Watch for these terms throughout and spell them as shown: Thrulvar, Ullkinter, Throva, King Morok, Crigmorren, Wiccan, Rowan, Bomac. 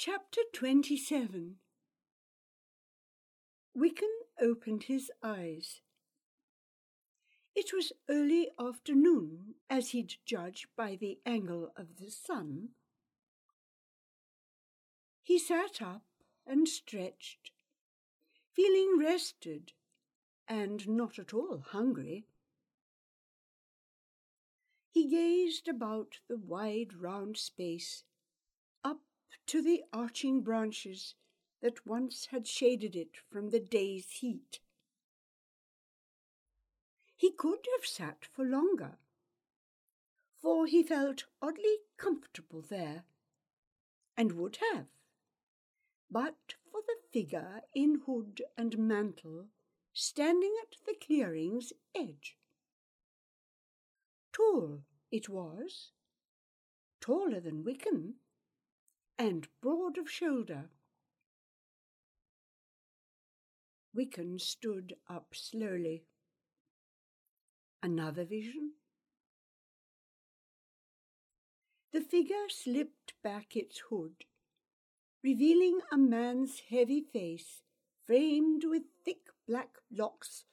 Chapter 27. Wiccan opened his eyes. It was early afternoon, as he'd judge by the angle of the sun. He sat up and stretched, feeling rested and not at all hungry. He gazed about the wide round space, to the arching branches that once had shaded it from the day's heat. He could have sat for longer, for he felt oddly comfortable there, and would have, but for the figure in hood and mantle standing at the clearing's edge. Tall it was, taller than Wiccan, and broad of shoulder. Wiccan stood up slowly. Another vision? The figure slipped back its hood, revealing a man's heavy face framed with thick black locks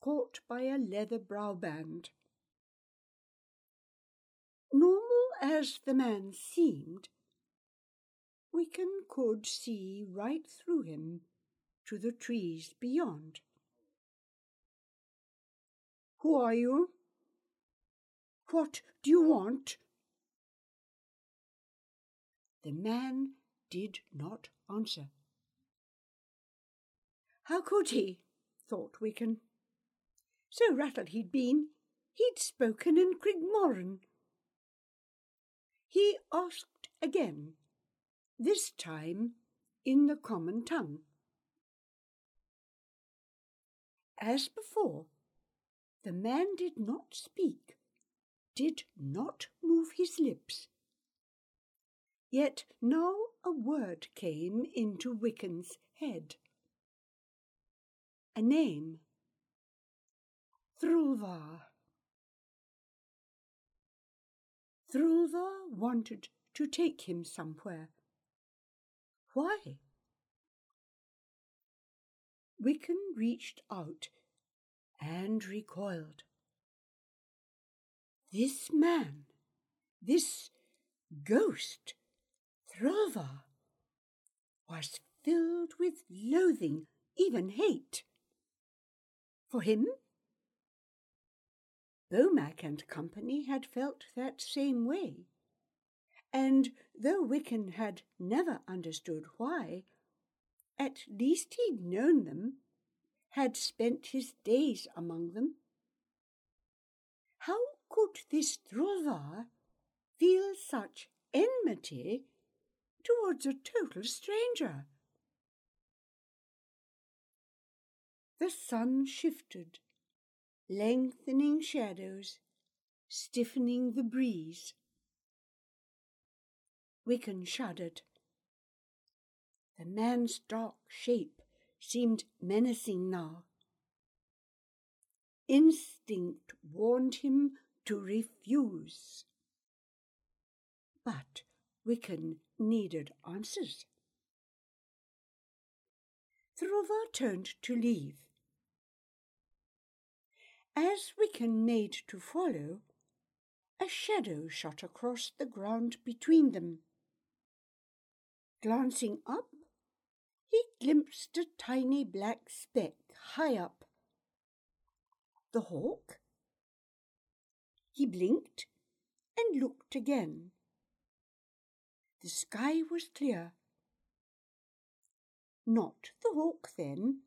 caught by a leather browband. Normal as the man seemed, Wiccan could see right through him to the trees beyond. "Who are you? What do you want?" The man did not answer. How could he, thought Wiccan. So rattled he'd been, he'd spoken in Crigmorren. He asked again. This time in the common tongue. As before, the man did not speak, did not move his lips. Yet now a word came into Wiccan's head. A name. Thrulvar. Thrulvar wanted to take him somewhere. Why? Wiccan reached out and recoiled. This man, this ghost, Throva, was filled with loathing, even hate. For him? Bomac and company had felt that same way. And though Wiccan had never understood why, at least he'd known them, had spent his days among them. How could this Thrulvar feel such enmity towards a total stranger? The sun shifted, lengthening shadows, stiffening the breeze. Wiccan shuddered. The man's dark shape seemed menacing now. Instinct warned him to refuse. But Wiccan needed answers. Throva turned to leave. As Wiccan made to follow, a shadow shot across the ground between them. Glancing up, he glimpsed a tiny black speck high up. The hawk? He blinked and looked again. The sky was clear. Not the hawk, then,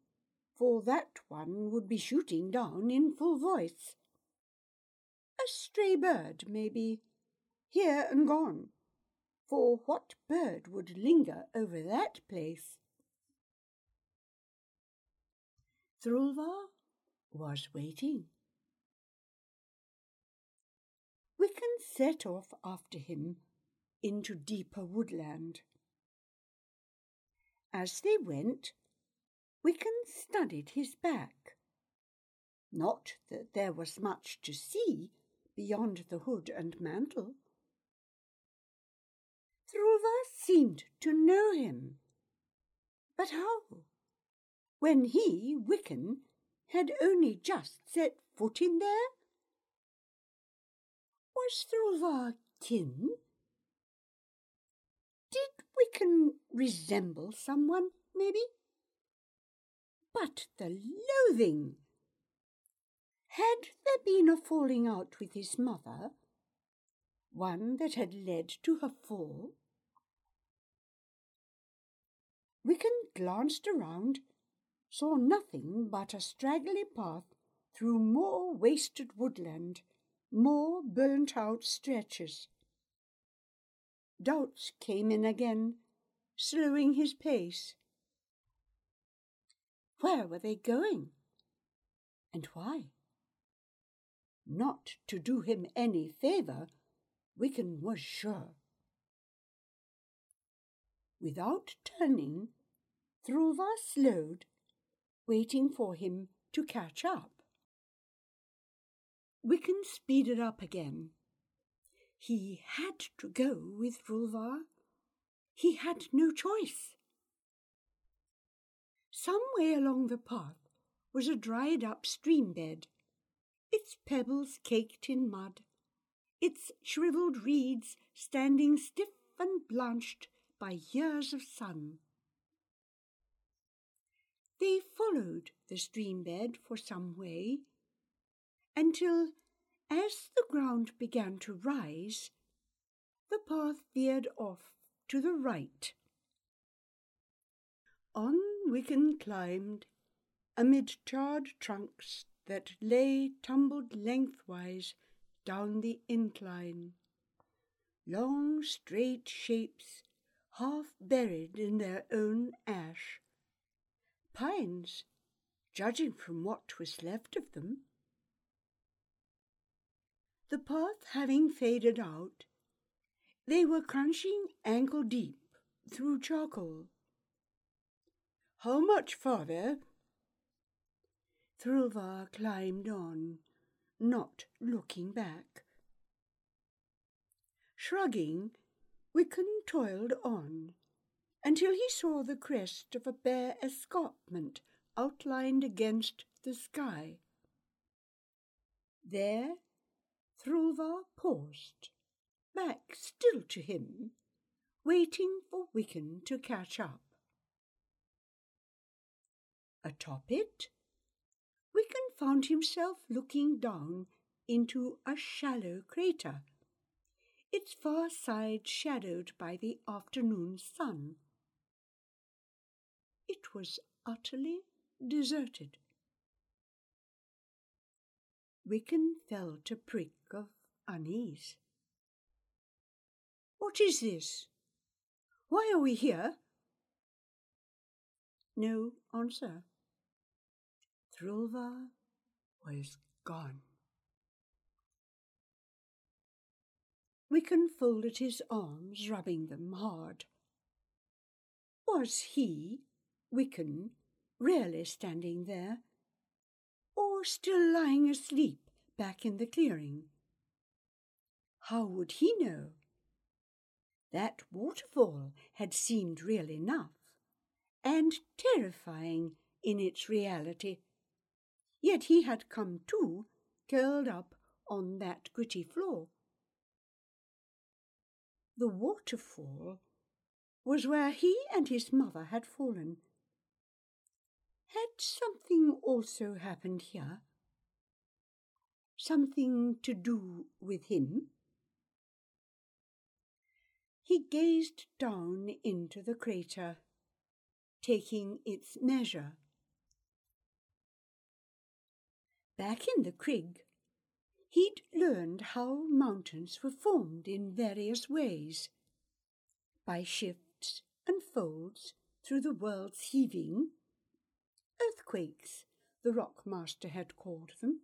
for that one would be shooting down in full voice. A stray bird, maybe, here and gone. For what bird would linger over that place? Thrulvar was waiting. Wiccan set off after him into deeper woodland. As they went, Wiccan studied his back. Not that there was much to see beyond the hood and mantle. Throva seemed to know him. But how? When he, Wiccan, had only just set foot in there? Was Thrulvar kin? Did Wiccan resemble someone, maybe? But the loathing! Had there been a falling out with his mother, one that had led to her fall? Wiccan glanced around, saw nothing but a straggly path through more wasted woodland, more burnt-out stretches. Doubts came in again, slowing his pace. Where were they going? And why? Not to do him any favour, Wiccan was sure. Without turning, Throva slowed, waiting for him to catch up. Wiccan speeded up again. He had to go with Thrulvar. He had no choice. Some way along the path was a dried-up stream bed, its pebbles caked in mud, its shrivelled reeds standing stiff and blanched by years of sun. They followed the stream bed for some way, until, as the ground began to rise, the path veered off to the right. On Wiccan climbed, amid charred trunks that lay tumbled lengthwise down the incline, long straight shapes half buried in their own ash. Pines, judging from what was left of them. The path having faded out, they were crunching ankle-deep through charcoal. How much farther? Thrulvar climbed on, not looking back. Shrugging, Wiccan toiled on, until he saw the crest of a bare escarpment outlined against the sky. There Thrulvar paused, back still to him, waiting for Wiccan to catch up. Atop it, Wiccan found himself looking down into a shallow crater, its far side shadowed by the afternoon sun. It was utterly deserted. Wiccan felt a prick of unease. What is this? Why are we here? No answer. Thrulvar was gone. Wiccan folded his arms, rubbing them hard. Was he, Wiccan, really standing there, or still lying asleep back in the clearing? How would he know? That waterfall had seemed real enough, and terrifying in its reality. Yet he had come to, curled up on that gritty floor. The waterfall was where he and his mother had fallen. Had something also happened here? Something to do with him? He gazed down into the crater, taking its measure. Back in the Crigmorren, he'd learned how mountains were formed in various ways, by shifts and folds through the world's heaving, earthquakes, the rock master had called them.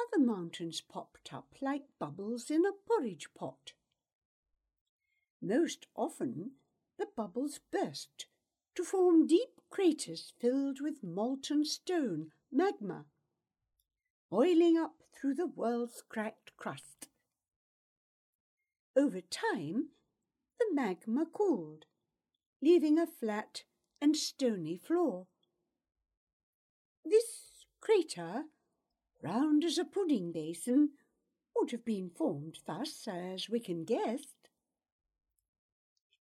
Other mountains popped up like bubbles in a porridge pot. Most often the bubbles burst to form deep craters filled with molten stone, magma, boiling up through the world's cracked crust. Over time, the magma cooled, leaving a flat and stony floor. This crater, round as a pudding basin, would have been formed thus, as Wiccan guessed.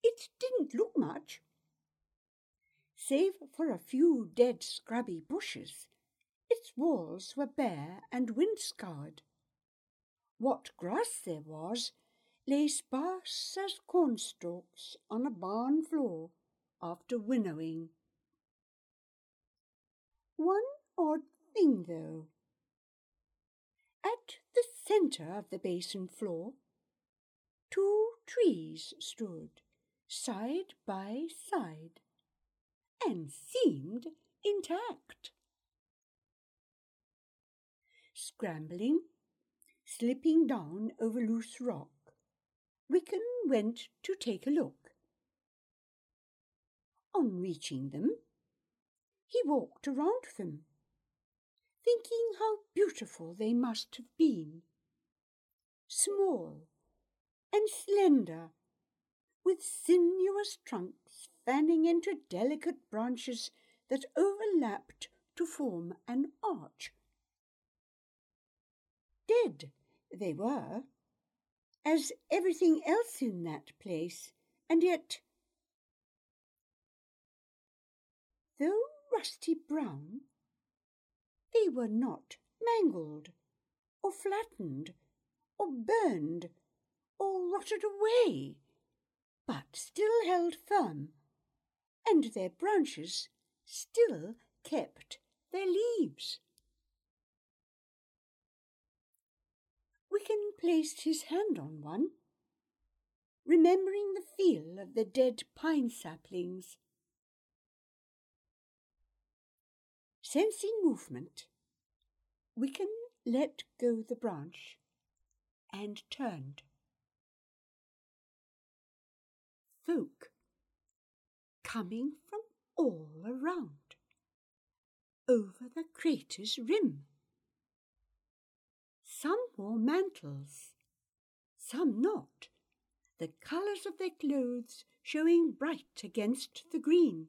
It didn't look much. Save for a few dead scrubby bushes, its walls were bare and wind-scarred. What grass there was lay sparse as cornstalks on a barn floor after winnowing. One odd thing, though. At the centre of the basin floor, two trees stood side by side and seemed intact. Scrambling, slipping down over loose rock, Wiccan went to take a look. On reaching them, he walked around them, thinking how beautiful they must have been. Small and slender, with sinuous trunks fanning into delicate branches that overlapped to form an arch. Dead they were, as everything else in that place, and yet, though rusty brown, they were not mangled, or flattened, or burned, or rotted away, but still held firm, and their branches still kept their leaves. Wiccan placed his hand on one, remembering the feel of the dead pine saplings. Sensing movement, Wiccan let go the branch and turned. Folk coming from all around, over the crater's rim. Some wore mantles, some not, the colours of their clothes showing bright against the green.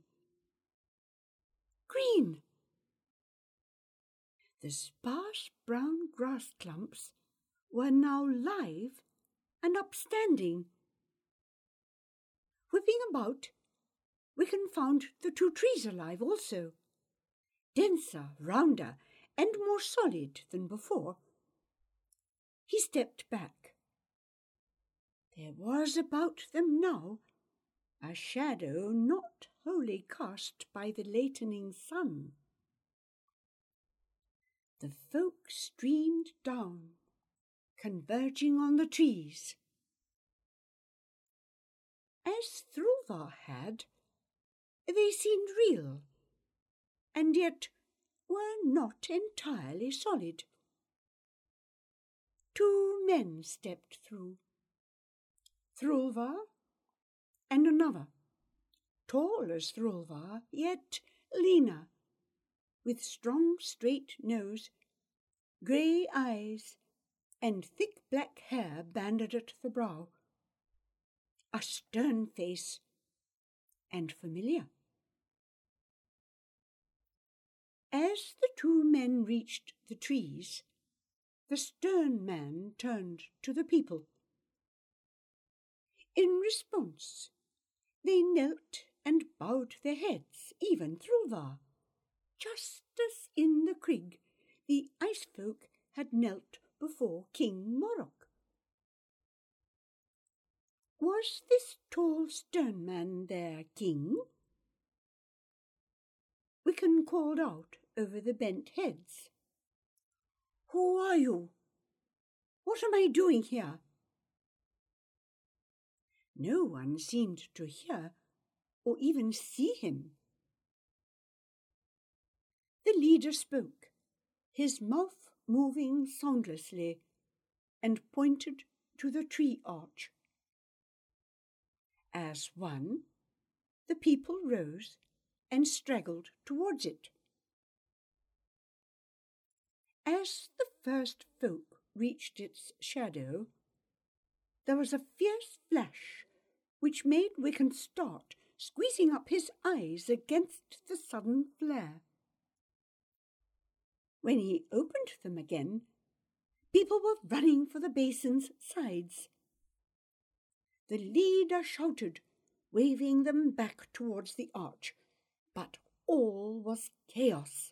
Green! The sparse brown grass clumps were now live and upstanding. Whipping about, Wiccan found the two trees alive also, denser, rounder, and more solid than before. He stepped back. There was about them now a shadow not wholly cast by the latening sun. The folk streamed down, converging on the trees. As Thrulvar had, they seemed real, and yet were not entirely solid. Two men stepped through, Thrulvar and another, tall as Thrulvar, yet leaner, with strong straight nose, grey eyes, and thick black hair banded at the brow, a stern face, and familiar. As the two men reached the trees, the stern man turned to the people. In response, they knelt and bowed their heads, even Thrulvar, just as in the Krig the ice folk had knelt before King Morok. Was this tall stern man their king? Wiccan called out over the bent heads. Who are you? What am I doing here? No one seemed to hear or even see him. The leader spoke, his mouth moving soundlessly, and pointed to the tree arch. As one, the people rose and straggled towards it. As the first folk reached its shadow, there was a fierce flash which made Wiccan start, squeezing up his eyes against the sudden flare. When he opened them again, people were running for the basin's sides. The leader shouted, waving them back towards the arch, but all was chaos.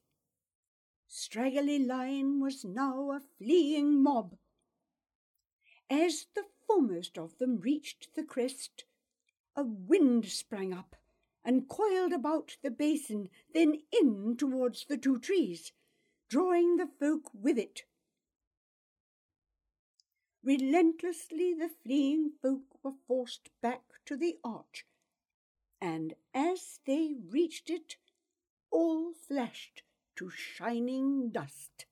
Straggly line was now a fleeing mob. As the foremost of them reached the crest, a wind sprang up and coiled about the basin, then in towards the two trees, drawing the folk with it. Relentlessly the fleeing folk were forced back to the arch, and as they reached it, all flashed to shining dust.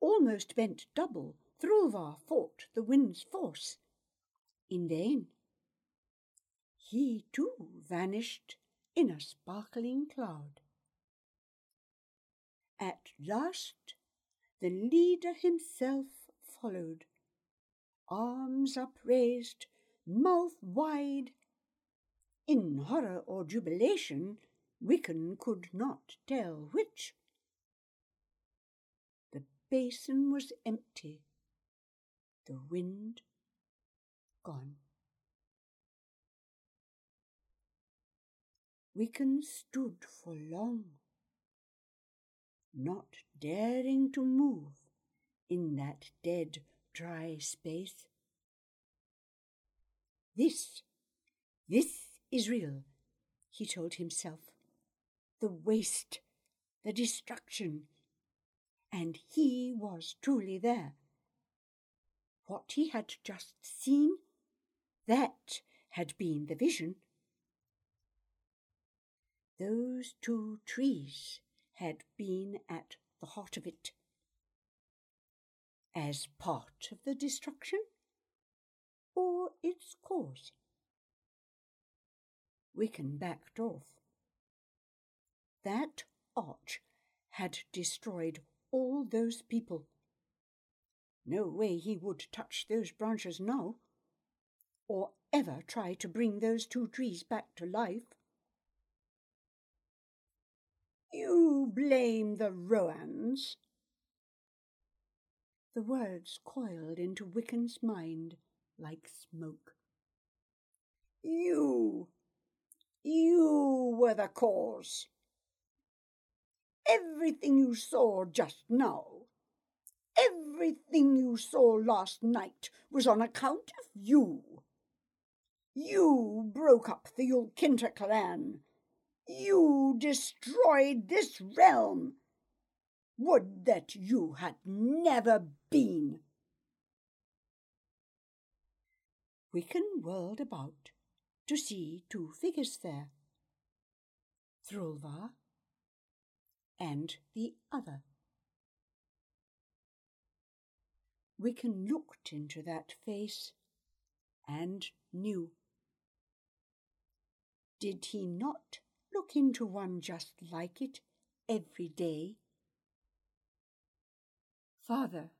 Almost bent double, Thrulvar fought the wind's force. In vain. He too vanished in a sparkling cloud. At last, the leader himself followed, arms upraised, mouth wide. In horror or jubilation, Wiccan could not tell which. The basin was empty, the wind gone. Wiccan stood for long, not daring to move in that dead, dry space. This is real, he told himself. The waste, the destruction, and he was truly there. What he had just seen, that had been the vision. Those two trees had been at the heart of it. As part of the destruction, or its cause? Wiccan backed off. That arch had destroyed all those people. No way he would touch those branches now, or ever try to bring those two trees back to life. You blame the Rowans. The words coiled into Wiccan's mind like smoke. You were the cause. Everything you saw just now, everything you saw last night was on account of you. You broke up the Ullkinter clan. You destroyed this realm. Would that you had never been. Wiccan whirled about to see two figures there, Thrulvar and the other. Wiccan looked into that face and knew. Did he not look into one just like it every day? Father,